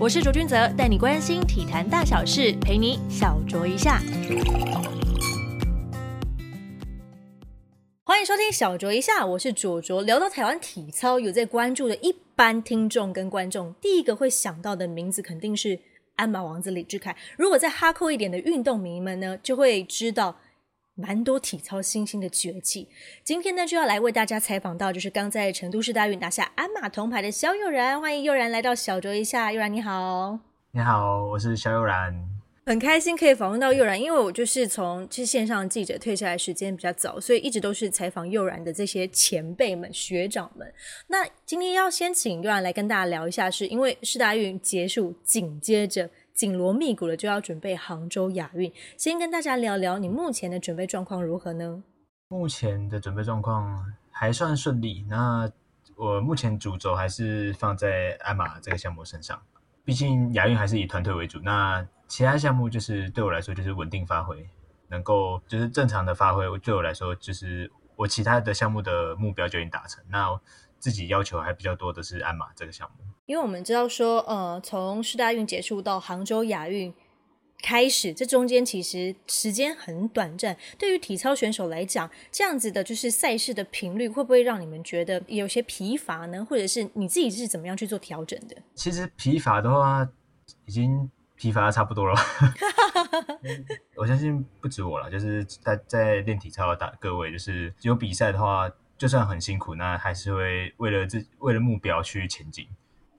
我是卓君泽，带你关心体坛大小事，陪你小酌一下。欢迎收听小酌一下，我是卓卓。聊到台湾体操有在关注的一般听众跟观众，第一个会想到的名字肯定是鞍马王子李智凯。如果再哈扣一点的运动迷们呢，就会知道蛮多体操新星的崛起。今天呢，就要来为大家采访到就是刚在成都市大运拿下鞍马铜牌的萧鼬然。欢迎鼬然来到小酌一下。鼬然你好。你好，我是萧鼬然。很开心可以访问到鼬然，因为我就是从线上记者退下来时间比较早，所以一直都是采访鼬然的这些前辈们学长们。那今天要先请鼬然来跟大家聊一下，是因为世大运结束，紧接着紧锣密鼓的就要准备杭州亚运，先跟大家聊聊你目前的准备状况如何呢？目前的准备状况还算顺利，那我目前主轴还是放在鞍马这个项目身上，毕竟亚运还是以团队为主，那其他项目就是对我来说就是稳定发挥，能够就是正常的发挥，对我来说就是我其他的项目的目标就已经达成，那自己要求还比较多的是鞍马这个项目。因为我们知道说从世大运结束到杭州亚运开始，这中间其实时间很短暂，对于体操选手来讲，这样子的就是赛事的频率会不会让你们觉得有些疲乏呢？或者是你自己是怎么样去做调整的？其实疲乏的话已经疲乏差不多了我相信不止我啦，就是在练体操的各位，就是有比赛的话就算很辛苦，那还是会为了目标去前进。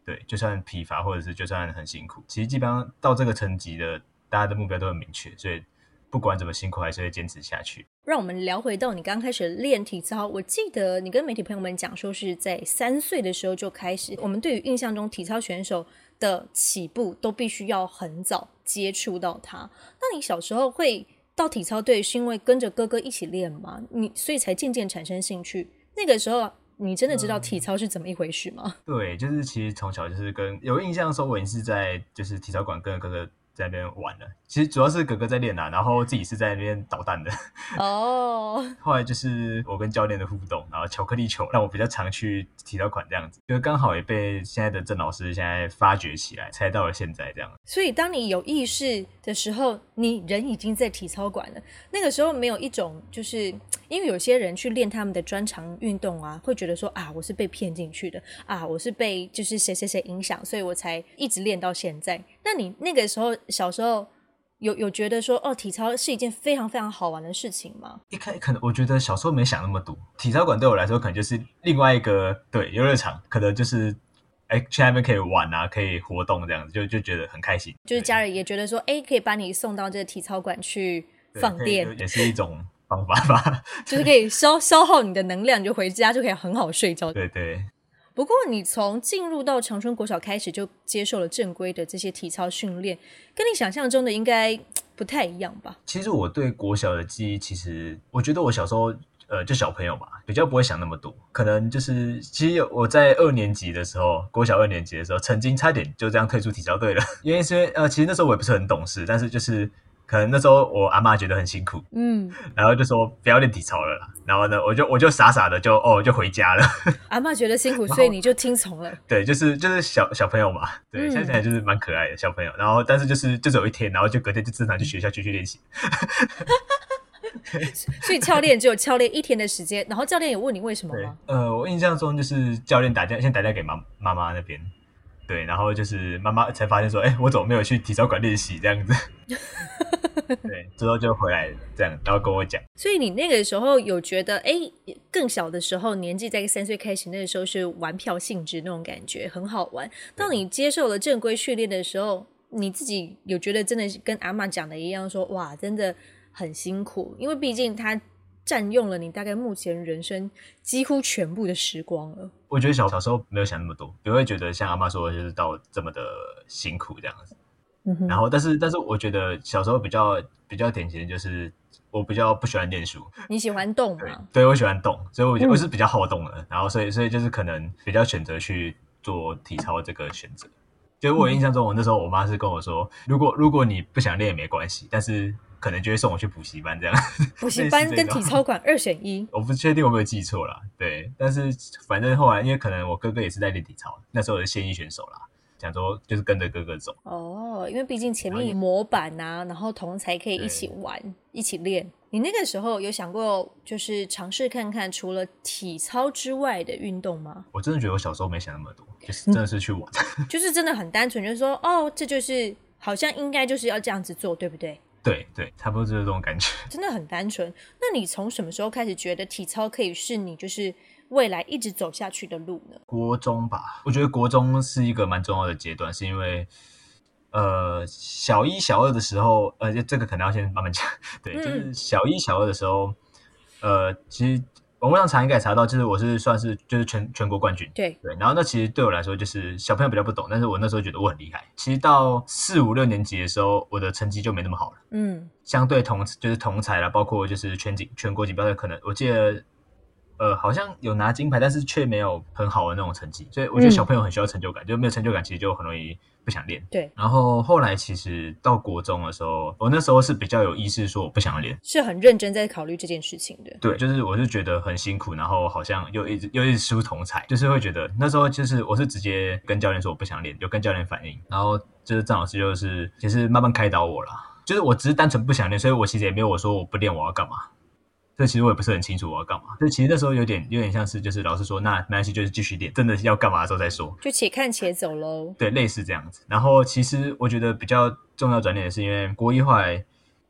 对，就算疲乏或者是就算很辛苦，其实基本上到这个层级的大家的目标都很明确，所以不管怎么辛苦还是会坚持下去。让我们聊回到你刚开始练体操，我记得你跟媒体朋友们讲说是在3岁的时候就开始。我们对于印象中体操选手的起步都必须要很早接触到它，那你小时候会到体操队是因为跟着哥哥一起练吗？你所以才渐渐产生兴趣？那个时候你真的知道体操是怎么一回事吗？对，就是其实从小就是跟有印象的时候，我也是在就是体操馆跟哥哥在那边玩了。其实主要是哥哥在练啊，然后自己是在那边捣蛋的。哦。后来就是我跟教练的互动，然后巧克力球让我比较常去体操馆这样子，就刚好也被现在的郑老师现在发掘起来，才到了现在这样。所以当你有意识的时候，你人已经在体操馆了。那个时候没有一种就是。因为有些人去练他们的专长运动啊，会觉得说啊，我是被骗进去的啊，我是被就是谁谁谁影响，所以我才一直练到现在。那你那个时候小时候有觉得说哦，体操是一件非常非常好玩的事情吗？一开始可能我觉得小时候没想那么多，体操馆对我来说可能就是另外一个对游乐场，可能就是。哎，去那边可以玩啊，可以活动这样子，就觉得很开心。就是家人也觉得说，哎，可以把你送到这个体操馆去放电，也是一种。方法吧，就是可以消耗你的能量，你就回家就可以很好睡觉。对对。不过你从进入到长春国小开始就接受了正规的这些体操训练，跟你想象中的应该不太一样吧？其实我对国小的记忆，其实我觉得我小时候就小朋友嘛，比较不会想那么多。可能就是其实我在2年级的时候，国小2年级的时候，曾经差点就这样退出体操队了，因为其实那时候我也不是很懂事，但是就是。可能那时候我阿嬷觉得很辛苦，然后就说不要练体操了啦。然后呢，我就傻傻的就回家了。阿嬷觉得辛苦，所以你就听从了。对，就是小朋友嘛，对，现在想来就是蛮可爱的小朋友。然后但是就只有一天，然后就隔天就正常去学校继续练习。所以教练只有教练1天的时间，然后教练也问你为什么吗？我印象中就是教练先打电话给妈妈那边。对，然后就是妈妈才发现说，哎，我怎么没有去体操馆练习这样子？对，之后就回来这样，然后跟我讲。所以你那个时候有觉得，哎，更小的时候，年纪在3岁开始，那个时候是玩票性质那种感觉，很好玩。当你接受了正规训练的时候，你自己有觉得真的跟阿嬷讲的一样说，哇，真的很辛苦，因为毕竟他。占用了你大概目前人生几乎全部的时光了。我觉得小时候没有想那么多，不会觉得像阿嬷说的就是到这么的辛苦这样子。然后但是我觉得小时候比较典型的就是我比较不喜欢念书。你喜欢动吗？ 对，我喜欢动，所以我是比较好动的，然后所以就是可能比较选择去做体操这个选择。就我印象中，我那时候我妈是跟我说，如果你不想练也没关系，但是。可能就会送我去补习班这样，补习班跟体操馆2选1，我不确定我没有记错啦。对，但是反正后来因为可能我哥哥也是在练体操，那时候我是现役选手啦，想说就是跟着哥哥走。哦，因为毕竟前面有模板啊，然后同才可以一起玩一起练。你那个时候有想过就是尝试看看除了体操之外的运动吗？我真的觉得我小时候没想那么多，就是真的是去玩，就是真的很单纯，就是说哦，这就是好像应该就是要这样子做，对不对？对对，差不多就是这种感觉，真的很单纯。那你从什么时候开始觉得体操可以是你就是未来一直走下去的路呢？国中吧，我觉得国中是一个蛮重要的阶段，是因为小一小二的时候，这个可能要先慢慢讲。对，就是小一小二的时候，其实网络上查应该也查到，就是我是算是就是全国冠军。对对，然后那其实对我来说，就是小朋友比较不懂，但是我那时候觉得我很厉害。其实到4、5、6年级的时候，我的成绩就没那么好了。嗯，相对同才啦，包括就是全国锦标赛，可能我记得。好像有拿金牌，但是却没有很好的那种成绩，所以我觉得小朋友很需要成就感，就没有成就感，其实就很容易不想练。对。然后后来其实到国中的时候，我那时候是比较有意识说我不想练，是很认真在考虑这件事情的。对，就是我是觉得很辛苦，然后好像又一直输同才，就是会觉得那时候就是我是直接跟教练说我不想练，有跟教练反映，然后就是张老师就是其实慢慢开导我啦，就是我只是单纯不想练，所以我其实也没有我说我不练我要干嘛。所以其实我也不是很清楚我要干嘛，所以其实那时候有点像是就是老师说那没关系就是继续练，真的要干嘛的时候再说，就且看且走咯。对，类似这样子。然后其实我觉得比较重要转捩点是因为国一后来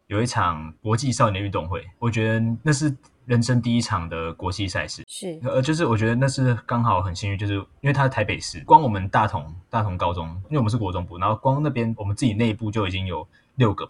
有一场国际少年运动会，我觉得那是人生第一场的国际赛事，是就是我觉得那是刚好很幸运，就是因为它是台北市，光我们大同高中，因为我们是国中部，然后光那边我们自己内部就已经有6个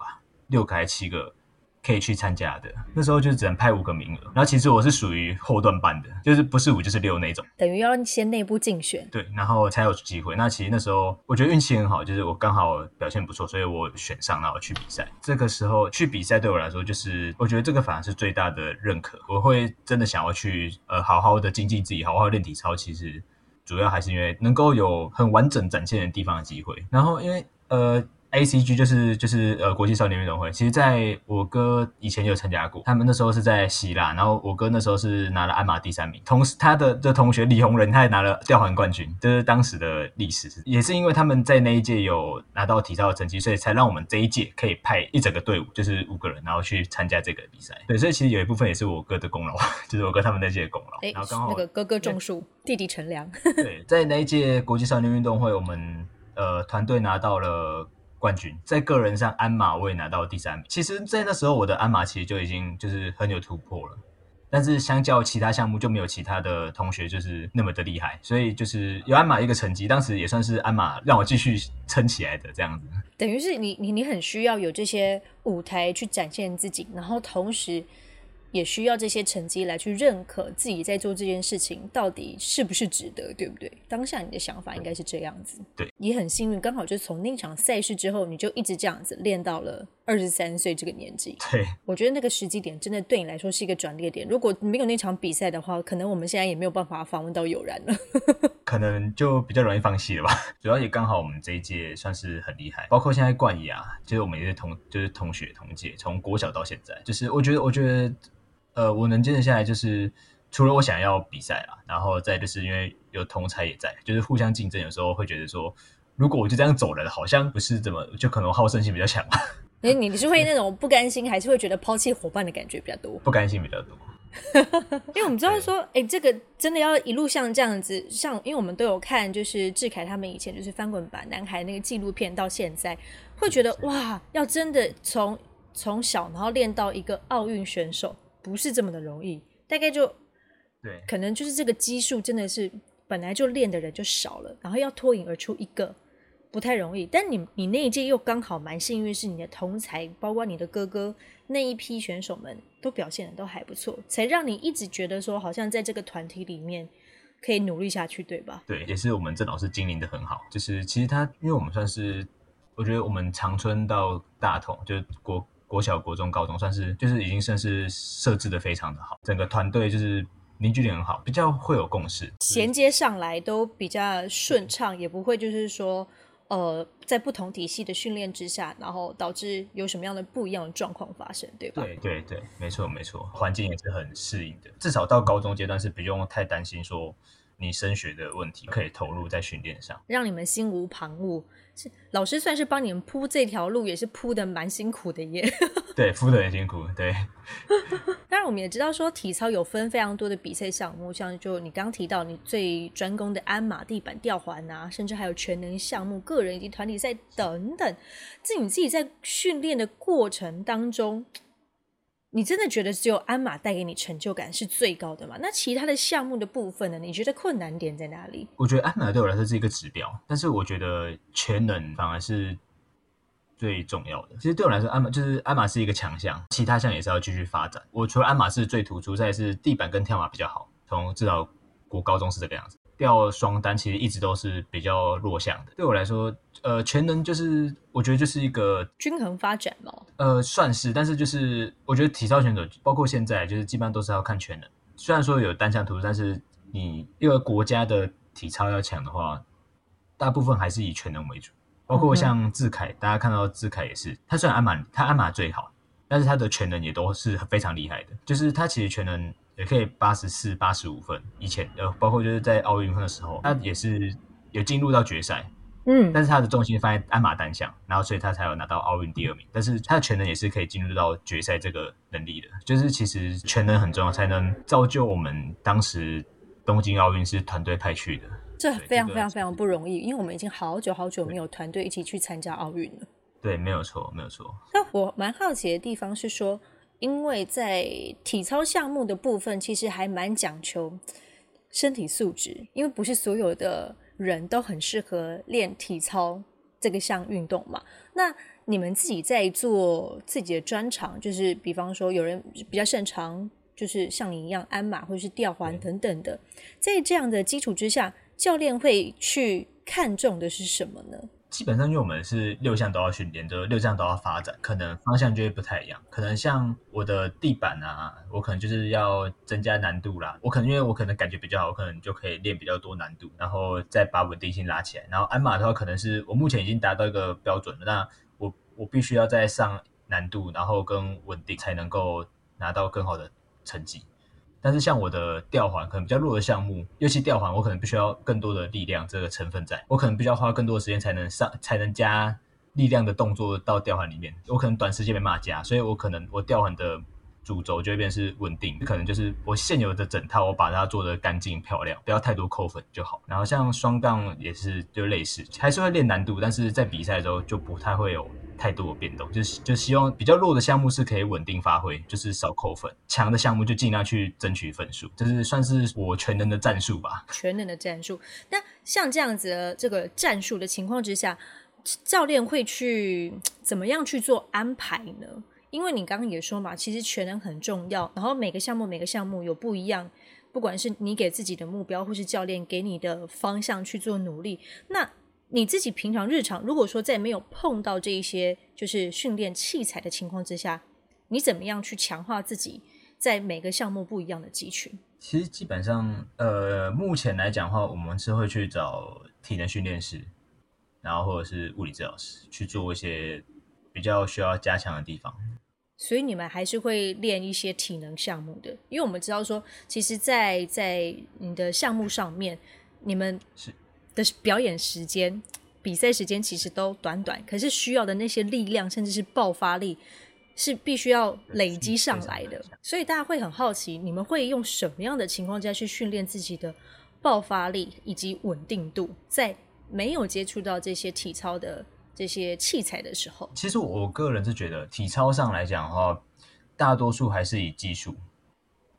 还7个可以去参加的，那时候就只能派5个名额，然后其实我是属于后段班的，就是不是5就是6那种，等于要先内部竞选，对，然后才有机会。那其实那时候我觉得运气很好，就是我刚好表现不错，所以我选上，然后去比赛。这个时候去比赛对我来说，就是我觉得这个反而是最大的认可，我会真的想要去好好的精进自己，好好练体操。其实主要还是因为能够有很完整展现的地方的机会，然后因为ACG 就是国际少年运动会，其实在我哥以前有参加过，他们那时候是在希腊，然后我哥那时候是拿了鞍马第3名，同时他的同学李宏仁他也拿了吊环冠军，这是当时的历史。也是因为他们在那一届有拿到体操的成绩，所以才让我们这一届可以派一整个队伍，就是5个人，然后去参加这个比赛。对，所以其实有一部分也是我哥的功劳，就是我哥他们那届的功劳。然后刚好那个哥哥种树，弟弟乘凉。对，在那一届国际少年运动会，我们团队拿到了冠军，在个人上鞍马我也拿到第3名。其实在那时候我的鞍马其实就已经就是很有突破了，但是相较其他项目就没有其他的同学就是那么的厉害，所以就是有鞍马一个成绩，当时也算是鞍马让我继续撑起来的这样子。等于是你很需要有这些舞台去展现自己，然后同时也需要这些成绩来去认可自己在做这件事情到底是不是值得，对不对？当下你的想法应该是这样子。对，也很幸运，刚好就从那场赛事之后，你就一直这样子练到了23岁这个年纪。对，我觉得那个时机点真的对你来说是一个转捩点。如果没有那场比赛的话，可能我们现在也没有办法访问到友然了，可能就比较容易放弃了吧。主要也刚好我们这一届算是很厉害，包括现在冠亚，就是我们也是同学同届，从国小到现在，就是我觉得。我能坚持下来，就是除了我想要比赛啦，然后再就是因为有同才也在，就是互相竞争，有时候会觉得说，如果我就这样走了，好像不是这么，就可能好胜心比较强。你是会那种不甘心，还是会觉得抛弃伙伴的感觉比较多？不甘心比较多。因为我们知道说这个真的要一路像这样子，像因为我们都有看就是志凯他们以前就是翻滚吧男孩那个纪录片，到现在会觉得哇，要真的从小然后练到一个奥运选手不是这么的容易，大概就对，可能就是这个基数真的是本来就练的人就少了，然后要脱颖而出一个不太容易。但你那一届又刚好蛮幸运，是你的同才包括你的哥哥那一批选手们都表现的都还不错，才让你一直觉得说好像在这个团体里面可以努力下去，对吧？对，也是我们郑老师经营的很好，就是其实他因为我们算是，我觉得我们长春到大同就是国小、国中、高中算是就是已经算是设置的非常的好，整个团队就是凝聚力很好，比较会有共识，衔接上来都比较顺畅，也不会就是说在不同体系的训练之下，然后导致有什么样的不一样的状况发生，对吧？对对对，没错没错，环境也是很适应的，至少到高中阶段是不用太担心说你升学的问题可以投入在训练上，让你们心无旁骛。是老师算是帮你们铺这条路，也是铺的蛮辛苦的耶。对，铺的很辛苦。对。当然我们也知道说体操有分非常多的比赛项目，像就你刚提到你最专攻的鞍马、地板吊环啊，甚至还有全能项目、个人以及团体赛等等。你自己在训练的过程当中，你真的觉得只有鞍马带给你成就感是最高的吗？那其他的项目的部分呢，你觉得困难点在哪里？我觉得鞍马对我来说是一个指标，但是我觉得全能反而是最重要的。其实对我来说鞍马就是鞍马是一个强项，其他项也是要继续发展。我除了鞍马是最突出，再是地板跟跳马比较好，从至少国高中是这个样子。吊双单其实一直都是比较弱项的，对我来说全能就是我觉得就是一个均衡发展嘛，算是。但是就是我觉得体操选手包括现在就是基本上都是要看全能，虽然说有单项突出，但是你一个国家的体操要强的话，大部分还是以全能为主。包括像志凯，大家看到志凯也是，他虽然鞍马最好，但是他的全能也都是非常厉害的，就是他其实全能也可以84、85分，以前包括就是在奥运会的时候，他也是有进入到决赛，但是他的重心放在鞍马单项，然后所以他才有拿到奥运第2名。但是他的全能也是可以进入到决赛这个能力的，就是其实全能很重要，才能造就我们当时东京奥运是团队派去的，这非常非常非常不容易，因为我们已经好久没有团队一起去参加奥运了。对，没有错。那我蛮好奇的地方是说，因为在体操项目的部分其实还蛮讲求身体素质，因为不是所有的人都很适合练体操这个项运动嘛。那你们自己在做自己的专长，就是比方说有人比较擅长就是像你一样鞍马或是吊环等等的，在这样的基础之下，教练会去看重的是什么呢？基本上因为我们是六项都要训练，就6项都要发展，可能方向就会不太一样。可能像我的地板啊，我可能就是要增加难度啦，我可能因为我可能感觉比较好，我可能就可以练比较多难度，然后再把稳定性拉起来。然后鞍马的话，可能是我目前已经达到一个标准了，那我必须要再上难度，然后跟稳定才能够拿到更好的成绩。但是像我的吊环可能比较弱的项目，尤其吊环我可能必须要更多的力量这个成分在，我可能必须要花更多的时间才能加力量的动作到吊环里面，我可能短时间没办法加，所以我可能我吊环的主轴就会变成是稳定，可能就是我现有的整套我把它做得干净漂亮，不要太多扣分就好。然后像双杠也是就类似，还是会练难度，但是在比赛的时候就不太会有太多的变动，就希望比较弱的项目是可以稳定发挥，就是少扣分，强的项目就尽量去争取分数，就是算是我全能的战术吧。全能的战术。那像这样子的这个战术的情况之下，教练会去怎么样去做安排呢？因为你刚刚也说嘛，其实全能很重要，然后每个项目有不一样，不管是你给自己的目标或是教练给你的方向去做努力。那你自己平常日常如果说在没有碰到这一些就是训练器材的情况之下，你怎么样去强化自己在每个项目不一样的肌群？其实基本上目前来讲的话，我们是会去找体能训练师，然后或者是物理治疗师去做一些比较需要加强的地方。所以你们还是会练一些体能项目的，因为我们知道说其实在你的项目上面，你们的表演时间、比赛时间其实都短短，可是需要的那些力量甚至是爆发力是必须要累积上来的。所以大家会很好奇，你们会用什么样的情况下去训练自己的爆发力以及稳定度，在没有接触到这些体操的这些器材的时候？其实我个人是觉得体操上来讲的话，大多数还是以技术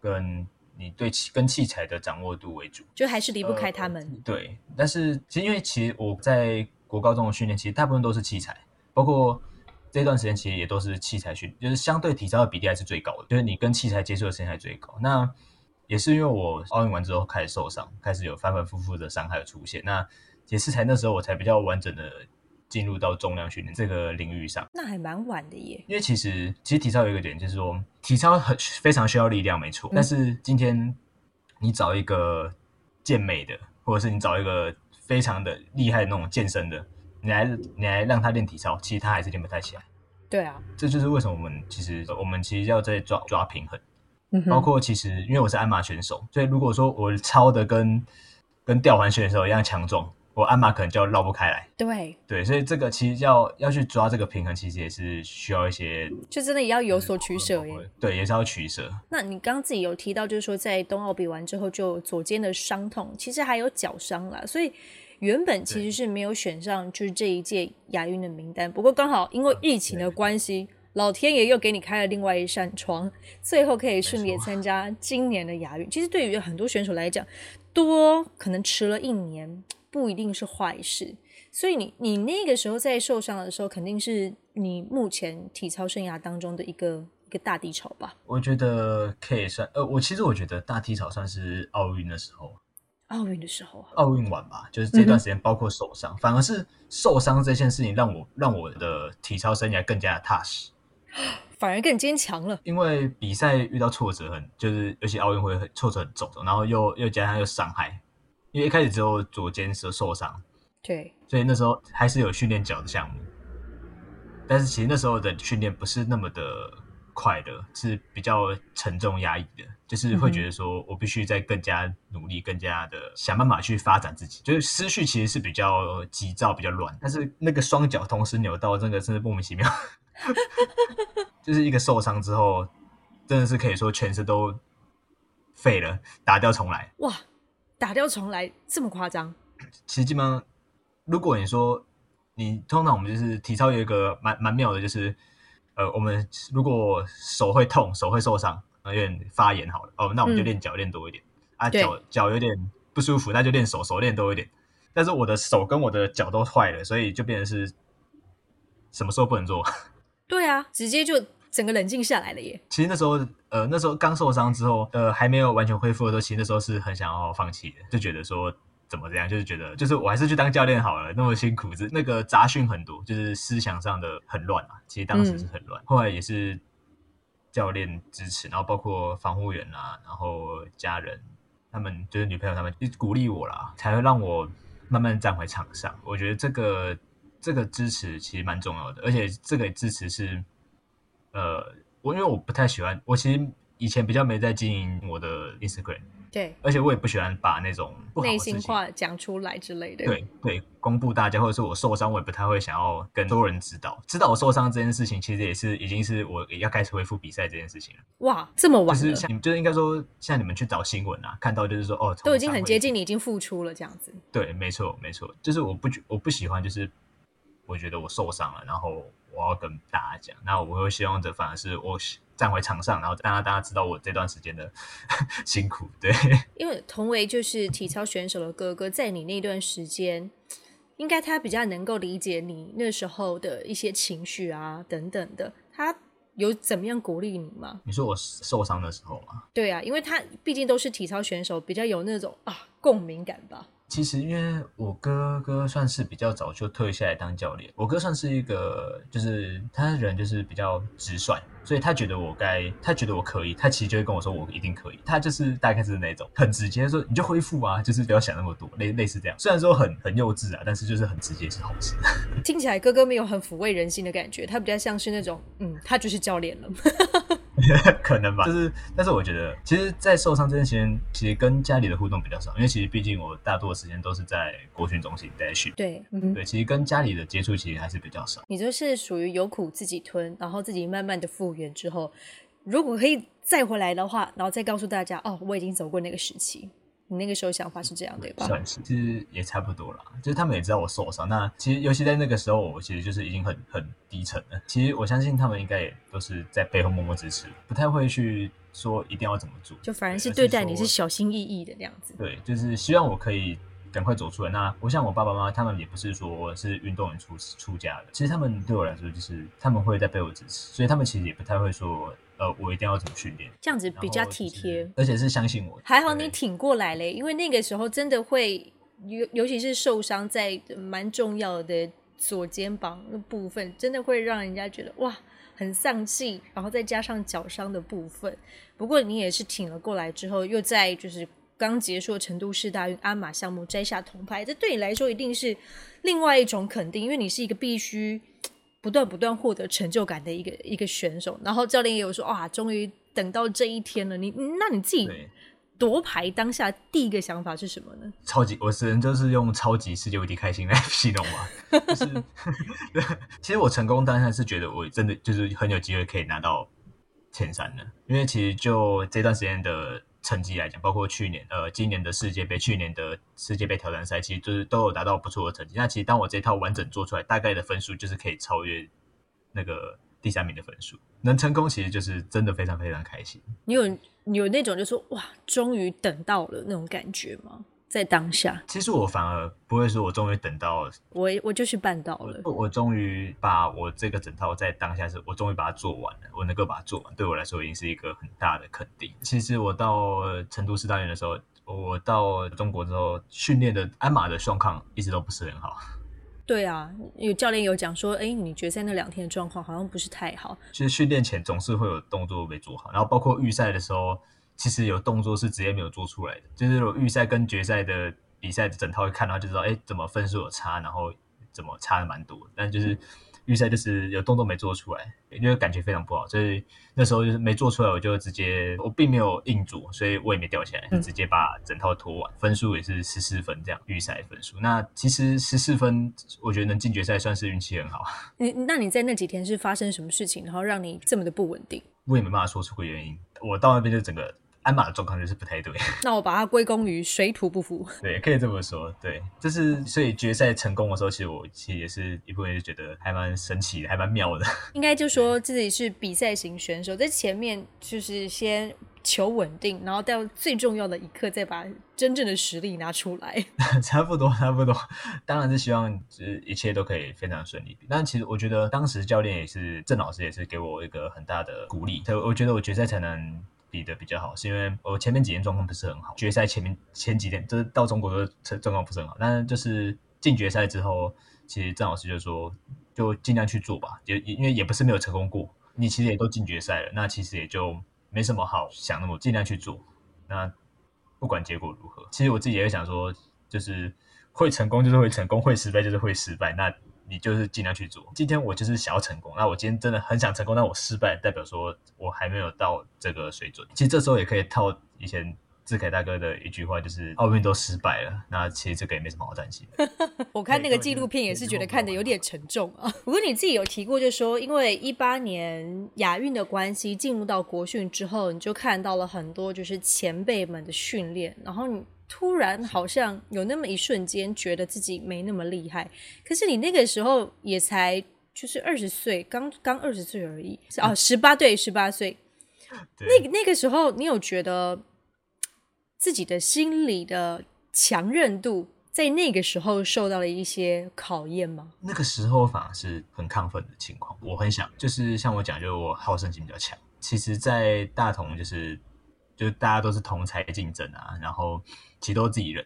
跟你对跟器材的掌握度为主，就还是离不开他们。对，但是其实因为其实我在国高中的训练其实大部分都是器材，包括这段时间其实也都是器材训练，就是相对体操的比例还是最高的，就是你跟器材接触的时间还最高。那也是因为我奥运完之后开始受伤，开始有反复的伤害出现，那也是才那时候我才比较完整的进入到重量训练这个领域上。那还蛮晚的耶。因为其实体操有一个点就是说，体操非常需要力量没错，但是今天你找一个健美的，或者是你找一个非常的厉害的那种健身的，你来让他练体操，其实他还是练不太起来。对啊，这就是为什么我们其实要在抓平衡。包括其实因为我是鞍马选手，所以如果说我操的跟跟吊环旋的时候一样强壮，我鞍马可能就绕不开来。对对，所以这个其实要去抓这个平衡，其实也是需要一些，就真的也要有所取舍耶。对，也是要取舍。那你刚自己有提到，就是说在冬奥比完之后，就左肩的伤痛，其实还有脚伤啦，所以原本其实是没有选上就是这一届亚运的名单，不过刚好因为疫情的关系，老天爷又给你开了另外一扇窗，最后可以顺利参加今年的亚运。其实对于很多选手来讲，多可能迟了一年不一定是坏事，所以 你那个时候在受伤的时候，肯定是你目前体操生涯当中的一个大低潮吧。我觉得可以算我觉得大低潮算是奥运的时候，奥运完吧，就是这段时间包括受伤，反而是受伤这件事情让我的体操生涯更加的踏实，反而更坚强了。因为比赛遇到挫折就是尤其奥运会挫折很重，然后又加上又伤害，因为一开始只有左肩受伤，对，所以那时候还是有训练脚的项目，但是其实那时候的训练不是那么的快乐，是比较沉重压抑的，就是会觉得说我必须再更加努力，更加的想办法去发展自己，就是思绪其实是比较急躁比较乱，但是那个双脚同时扭到真的真是莫名其妙就是一个受伤之后真的是可以说全身都废了，打掉重来。哇，打掉重来这么夸张？其实基本上，如果你说你通常我们就是体操有一个蛮妙的，就是我们如果手会痛，手会受伤，有点发炎好了，那我们就练脚练多一点啊，脚有点不舒服，那就练手，手练多一点。但是我的手跟我的脚都坏了，所以就变成是什么时候不能做？对啊，直接就整个冷静下来了耶。其实那时候刚受伤之后，还没有完全恢复的时候，其实那时候是很想要放弃的，就觉得说怎么这样，就是觉得就是我还是去当教练好了，那么辛苦，那个杂讯很多，就是思想上的很乱啊。其实当时是很乱，后来也是教练支持，然后包括防护员啦，然后家人他们就是女朋友他们鼓励我啦，才会让我慢慢站回场上。我觉得这个支持其实蛮重要的，而且这个支持是因为我不太喜欢，我其实以前比较没在经营我的 Instagram， 对，而且我也不喜欢把那种不好的事情内心话讲出来之类的，对对，公布大家，或者是我受伤，我也不太会想要跟多人知道我受伤这件事情，其实也是已经是我要开始恢复比赛这件事情了。哇，这么晚了，就是就是应该说像你们去找新闻啊，看到就是说都已经很接近你已经付出了这样子，对，没错没错，就是我不喜欢，就是我觉得我受伤了，然后我要跟大家讲，那我会希望这反而是我站回场上，然后让大家知道我这段时间的辛苦。对，因为同为就是体操选手的哥哥，在你那段时间应该他比较能够理解你那时候的一些情绪啊等等的，他有怎么样鼓励你吗？你说我受伤的时候吗？对啊，因为他毕竟都是体操选手，比较有那种共鸣感吧。其实因为我哥算是比较早就退下来当教练，我哥算是一个就是他人就是比较直率，所以他觉得我可以，他其实就会跟我说我一定可以，他就是大概是那种很直接说你就恢复啊，就是不要想那么多，类似这样，虽然说很幼稚啊，但是就是很直接是好事。听起来哥哥没有很抚慰人心的感觉，他比较像是那种他就是教练了可能吧，但是我觉得其实在受伤这件事情其实跟家里的互动比较少，因为其实毕竟我大多的时间都是在国训中心待训，对，对，其实跟家里的接触其实还是比较少。你就是属于有苦自己吞，然后自己慢慢的复原之后，如果可以再回来的话，然后再告诉大家我已经走过那个时期。你那个时候想法是这样对吧？算是，其实也差不多啦，就是他们也知道我受伤，那其实尤其在那个时候我其实就是已经很低沉了，其实我相信他们应该也都是在背后默默支持，不太会去说一定要怎么做，就反而是对待你是小心翼翼的那样子。对，就是希望我可以赶快走出来。那我想我爸爸妈妈他们也不是说是运动员出家的，其实他们对我来说就是他们会在背后支持，所以他们其实也不太会说我一定要怎么训练，这样子比较体贴，而且是相信我。还好你挺过来了，因为那个时候真的会尤其是受伤在蛮重要的左肩膀的部分，真的会让人家觉得哇很丧气，然后再加上脚伤的部分。不过你也是挺了过来之后，又在就是刚结束成都市大运鞍马项目摘下铜牌，这对你来说一定是另外一种肯定，因为你是一个必须不断获得成就感的一个选手。然后教练也有说哇，终于等到这一天了。那你自己夺牌当下第一个想法是什么呢？超级，我只能就是用超级世界无敌开心来形容嘛。就是其实我成功当下是觉得我真的就是很有机会可以拿到前三的，因为其实就这段时间的成绩来讲，包括今年的世界杯，去年的世界杯挑战赛，其实就是都有达到不错的成绩。那其实当我这套完整做出来，大概的分数就是可以超越那个第三名的分数，能成功其实就是真的非常非常开心。你有那种就说哇，终于等到了那种感觉吗？在当下，其实我反而不会说我终于等到了，我就是办到了，我终于把我这个整套在当下是我终于把它做完了，我能够把它做完，对我来说已经是一个很大的肯定。其实我到成都师大院的时候，我到中国之后训练的鞍马的状况一直都不是很好。对啊，有教练有讲说，哎，你决赛那2天的状况好像不是太好。其实训练前总是会有动作没做好，然后包括预赛的时候。其实有动作是直接没有做出来的，就是我预赛跟决赛的比赛整套一看到就知道，哎，怎么分数有差，然后怎么差的蛮多的，但就是预赛就是有动作没做出来，因为感觉非常不好，所以那时候就是没做出来，我就直接我并没有硬做，所以我也没掉下来，直接把整套拖完，分数也是14分这样，预赛分数。那其实14分，我觉得能进决赛算是运气很好。那你在那几天是发生什么事情，然后让你这么的不稳定？我也没办法说出个原因，我到那边就整个。鞍马的状况就是不太对，那我把它归功于水土不服。对，可以这么说。对，就是所以决赛成功的时候，其实也是一部分就觉得还蛮神奇的，还蛮妙的。应该就说自己是比赛型选手，在前面就是先求稳定，然后到最重要的一刻再把真正的实力拿出来。差不多。当然是希望一切都可以非常顺利。但其实我觉得当时教练也是郑老师也是给我一个很大的鼓励，所以我觉得我决赛才能。比的比较好，是因为我前面几天状况不是很好，决赛前几天就是到中国的状况不是很好，但是就是进决赛之后，其实郑老师就说就尽量去做吧，因为也不是没有成功过，你其实也都进决赛了，那其实也就没什么好想那么，尽量去做，那不管结果如何，其实我自己也会想说，就是会成功就是会成功，会失败就是会失败，那你就是尽量去做。今天我就是想要成功，那我今天真的很想成功，那我失败代表说我还没有到这个水准。其实这时候也可以套以前志凯大哥的一句话，就是奥运都失败了，那其实这个也没什么好担心的。我看那个纪录片也是觉得看得有点沉重啊。不过你自己有提过，就是说因为18年亚运的关系，进入到国训之后，你就看到了很多就是前辈们的训练，然后你突然好像有那么一瞬间觉得自己没那么厉害，可是你那个时候也才就是20岁，刚20岁而已。哦，18岁。那个时候你有觉得自己的心理的强韧度在那个时候受到了一些考验吗？那个时候反而是很亢奋的情况，我很想就是像我讲，就是我好胜心比较强。其实在大同就是大家都是同才竞争啊，然后其实都是自己人，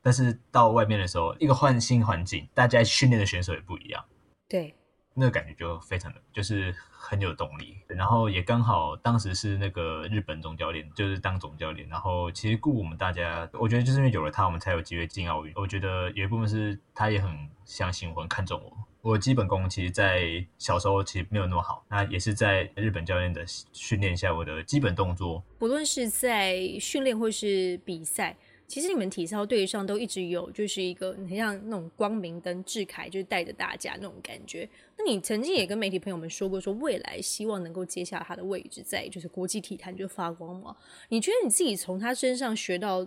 但是到外面的时候，一个换新环境，大家训练的选手也不一样，对，那个感觉就非常的就是很有动力。然后也刚好当时是那个日本总教练，就是当总教练，然后其实顾我们大家，我觉得就是因为有了他，我们才有机会进奥运。我觉得有一部分是他也很相信我，很看重我。我基本功其实在小时候其实没有那么好，那也是在日本教练的训练下，我的基本动作不论是在训练或是比赛，其实你们体操队上都一直有就是一个很像那种光明灯，志凯就是带着大家那种感觉。那你曾经也跟媒体朋友们说过，说未来希望能够接下他的位置，在就是国际体坛就发光嘛。你觉得你自己从他身上学到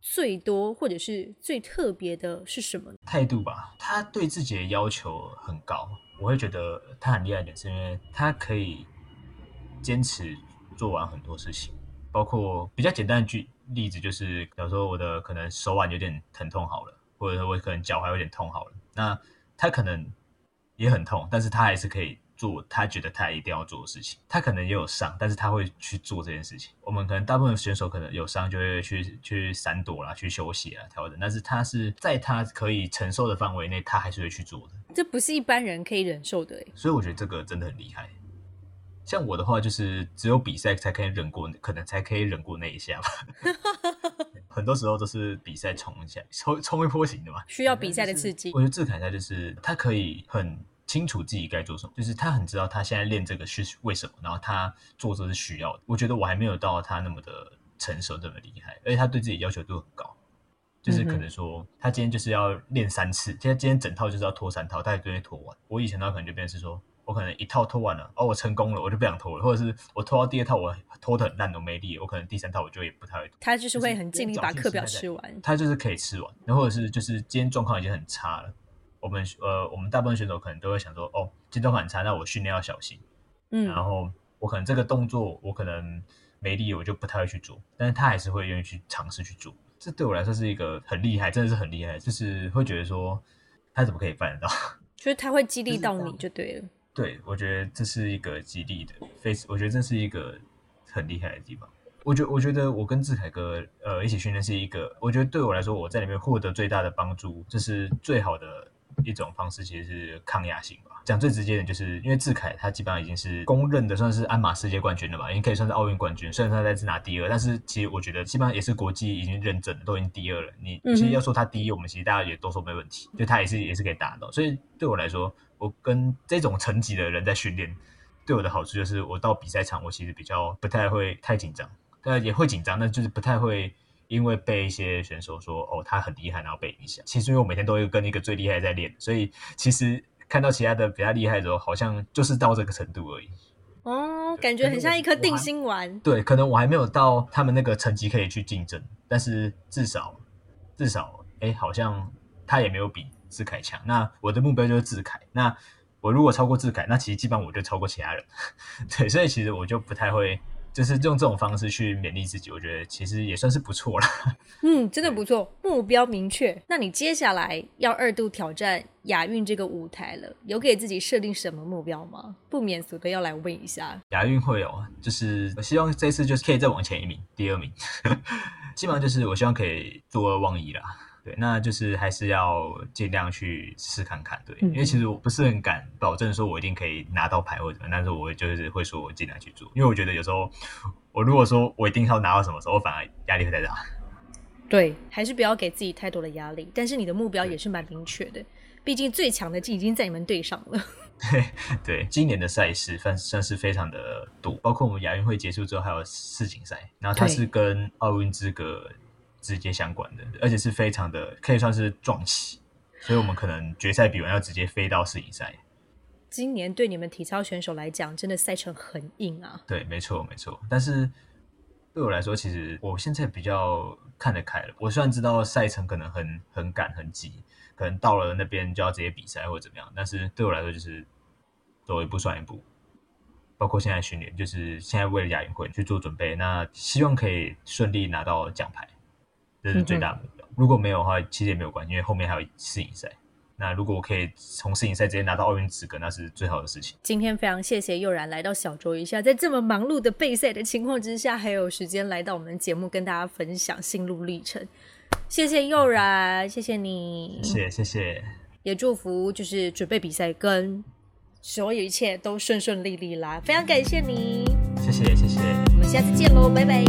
最多或者是最特别的是什么？态度吧，他对自己的要求很高，我会觉得他很厉害的点是因为他可以坚持做完很多事情，包括比较简单的例子就是，假如说我的可能手腕有点疼痛好了，或者说我可能脚踝有点痛好了，那他可能也很痛，但是他还是可以做他觉得他一定要做的事情。他可能也有伤，但是他会去做这件事情。我们可能大部分选手可能有伤就会去闪躲啦，去休息啦，调整，但是他是在他可以承受的范围内，他还是会去做的。这不是一般人可以忍受的。所以我觉得这个真的很厉害。像我的话就是只有比赛才可以忍过，可能才可以忍过那一下吧。很多时候都是比赛冲一下，冲一波型的嘛，需要比赛的刺激。我觉得志凯他就是他可以很清楚自己该做什么，就是他很知道他现在练这个是为什么，然后他做这是需要的。我觉得我还没有到他那么的成熟这么厉害，而且他对自己要求都很高，就是可能说他今天就是要练3次，他今天整套就是要拖3套，他也对拖完。我以前他可能就变成是说我可能一套拖完了，哦，我成功了，我就不想拖了，或者是我拖到第2套我拖得很烂，我没力，我可能第3套我就也不太会拖。他就是会很尽力把课表吃完，他就是可以吃完，然后或者是就是今天状况已经很差了，我们大部分选手可能都会想说，哦，今天状况很差，那我训练要小心，然后我可能这个动作我可能没力，我就不太会去做，但是他还是会愿意去尝试去做。这对我来说是一个很厉害，真的是很厉害，就是会觉得说他怎么可以办得到，就是他会激励到你就对了。对，我觉得这是一个激励的，我觉得这是一个很厉害的地方。我觉得我跟志凯哥一起训练是一个，我觉得对我来说我在里面获得最大的帮助，就是最好的一种方式其实是抗压性吧。讲最直接的就是因为志凯他基本上已经是公认的算是鞍马世界冠军了吧，已经可以算是奥运冠军，虽然他在这拿第2，但是其实我觉得基本上也是国际已经认证的，都已经第2了，你其实要说他第一，我们其实大家也都说没问题，就他也是可以达到。所以对我来说，我跟这种层级的人在训练，对我的好处就是我到比赛场我其实比较不太会太紧张，但也会紧张，但就是不太会因为被一些选手说哦他很厉害然后被影响。其实因为我每天都会跟一个最厉害在练，所以其实看到其他的比较厉害的时候好像就是到这个程度而已。哦，感觉很像一颗定心丸。对，可能我还没有到他们那个层级可以去竞争，但是至少好像他也没有比志凯强，那我的目标就是志凯，那我如果超过志凯，那其实基本上我就超过其他人对，所以其实我就不太会就是用这种方式去勉励自己，我觉得其实也算是不错了。真的不错，目标明确。那你接下来要2度挑战亚运这个舞台了，有给自己设定什么目标吗？不免俗的要来问一下。亚运会哦，就是我希望这次就是可以再往前1名，第2名基本上就是我希望可以坐2忘1啦。对，那就是还是要尽量去试看看，对，因为其实我不是很敢保证说我一定可以拿到牌或者什么，但是我就是会说我尽量去做，因为我觉得有时候我如果说我一定要拿到什么时候，我反而压力会太大。对，还是不要给自己太多的压力，但是你的目标也是蛮明确的，毕竟最强的已经在你们队上了。对，今年的赛事算是非常的多，包括我们亚运会结束之后还有世锦赛，然后它是跟奥运资格直接相关的，而且是非常的可以算是撞期，所以我们可能决赛比完要直接飞到世锦赛。今年对你们体操选手来讲真的赛程很硬啊。对，没错没错，但是对我来说其实我现在比较看得开了，我虽然知道赛程可能很赶很急，可能到了那边就要直接比赛或者怎么样，但是对我来说就是走一步算一步，包括现在训练就是现在为了亚运会去做准备，那希望可以顺利拿到奖牌，这是最大的目标。如果没有的话其实也没有关系，因为后面还有世锦赛，那如果我可以从世锦赛直接拿到奥运资格，那是最好的事情。今天非常谢谢佑然来到小酌一下，在这么忙碌的备赛的情况之下还有时间来到我们节目跟大家分享心路历程，谢谢佑然，谢谢你，谢谢，也祝福就是准备比赛跟所有一切都顺顺利利啦，非常感谢你，谢谢，我们下次见咯，拜拜。